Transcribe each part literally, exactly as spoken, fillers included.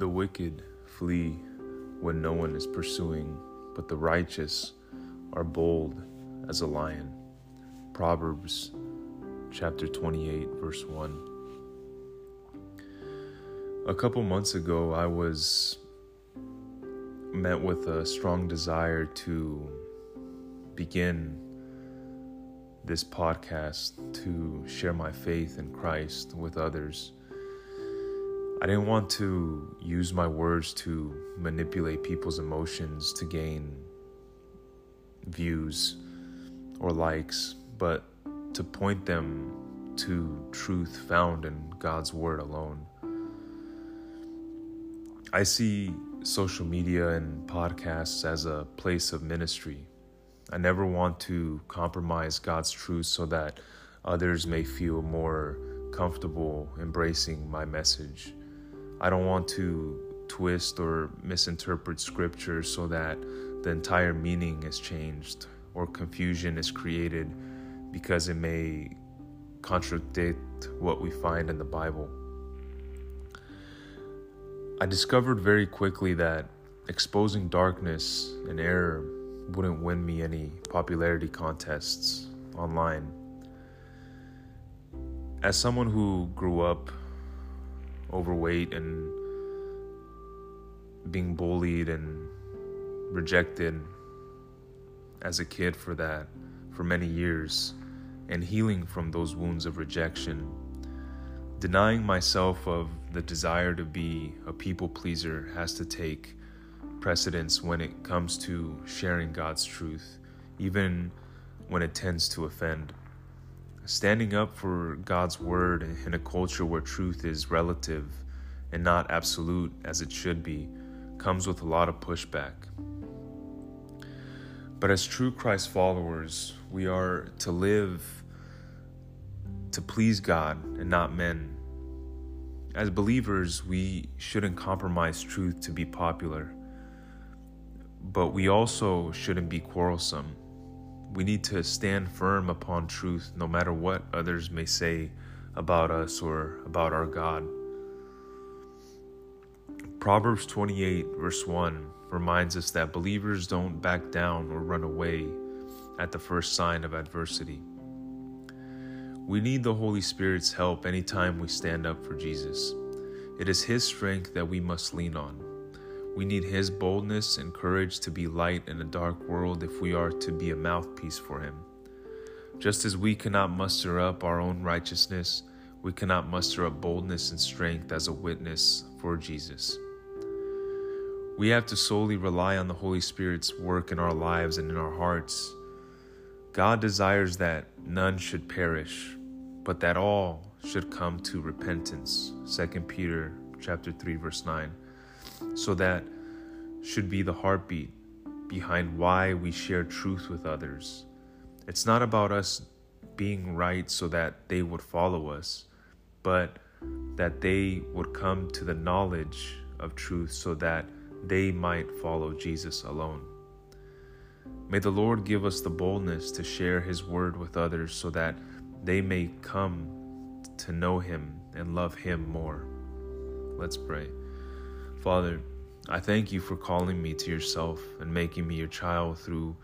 The wicked flee when no one is pursuing, but the righteous are bold as a lion. Proverbs chapter twenty-eight, verse one. A couple months ago, I was met with a strong desire to begin this podcast to share my faith in Christ with others. I didn't want to use my words to manipulate people's emotions to gain views or likes, but to point them to truth found in God's Word alone. I see social media and podcasts as a place of ministry. I never want to compromise God's truth so that others may feel more comfortable embracing my message. I don't want to twist or misinterpret scripture so that the entire meaning is changed or confusion is created because it may contradict what we find in the Bible. I discovered very quickly that exposing darkness and error wouldn't win me any popularity contests online. As someone who grew up overweight and being bullied and rejected as a kid for that for many years, and healing from those wounds of rejection, denying myself of the desire to be a people pleaser has to take precedence when it comes to sharing God's truth, even when it tends to offend. Standing up for God's word in a culture where truth is relative and not absolute as it should be comes with a lot of pushback. But as true Christ followers, we are to live to please God and not men. As believers, we shouldn't compromise truth to be popular, but we also shouldn't be quarrelsome. We need to stand firm upon truth no matter what others may say about us or about our God. Proverbs twenty-eight verse one reminds us that believers don't back down or run away at the first sign of adversity. We need the Holy Spirit's help anytime we stand up for Jesus. It is His strength that we must lean on. We need His boldness and courage to be light in a dark world if we are to be a mouthpiece for Him. Just as we cannot muster up our own righteousness, we cannot muster up boldness and strength as a witness for Jesus. We have to solely rely on the Holy Spirit's work in our lives and in our hearts. God desires that none should perish, but that all should come to repentance. Second Peter chapter three, verse nine. So that should be the heartbeat behind why we share truth with others. It's not about us being right so that they would follow us, but that they would come to the knowledge of truth so that they might follow Jesus alone. May the Lord give us the boldness to share His word with others so that they may come to know Him and love Him more. Let's pray. Father, I thank You for calling me to Yourself and making me Your child through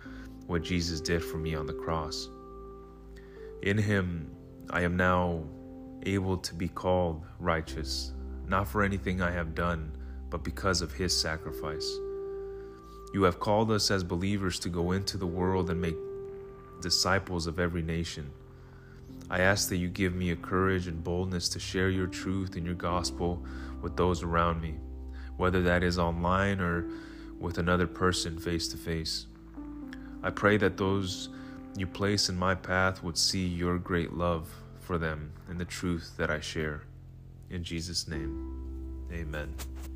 what Jesus did for me on the cross. In Him, I am now able to be called righteous, not for anything I have done, but because of His sacrifice. You have called us as believers to go into the world and make disciples of every nation. I ask that You give me a courage and boldness to share Your truth and Your gospel with those around me, whether that is online or with another person face to face. I pray that those You place in my path would see Your great love for them and the truth that I share. In Jesus' name, amen.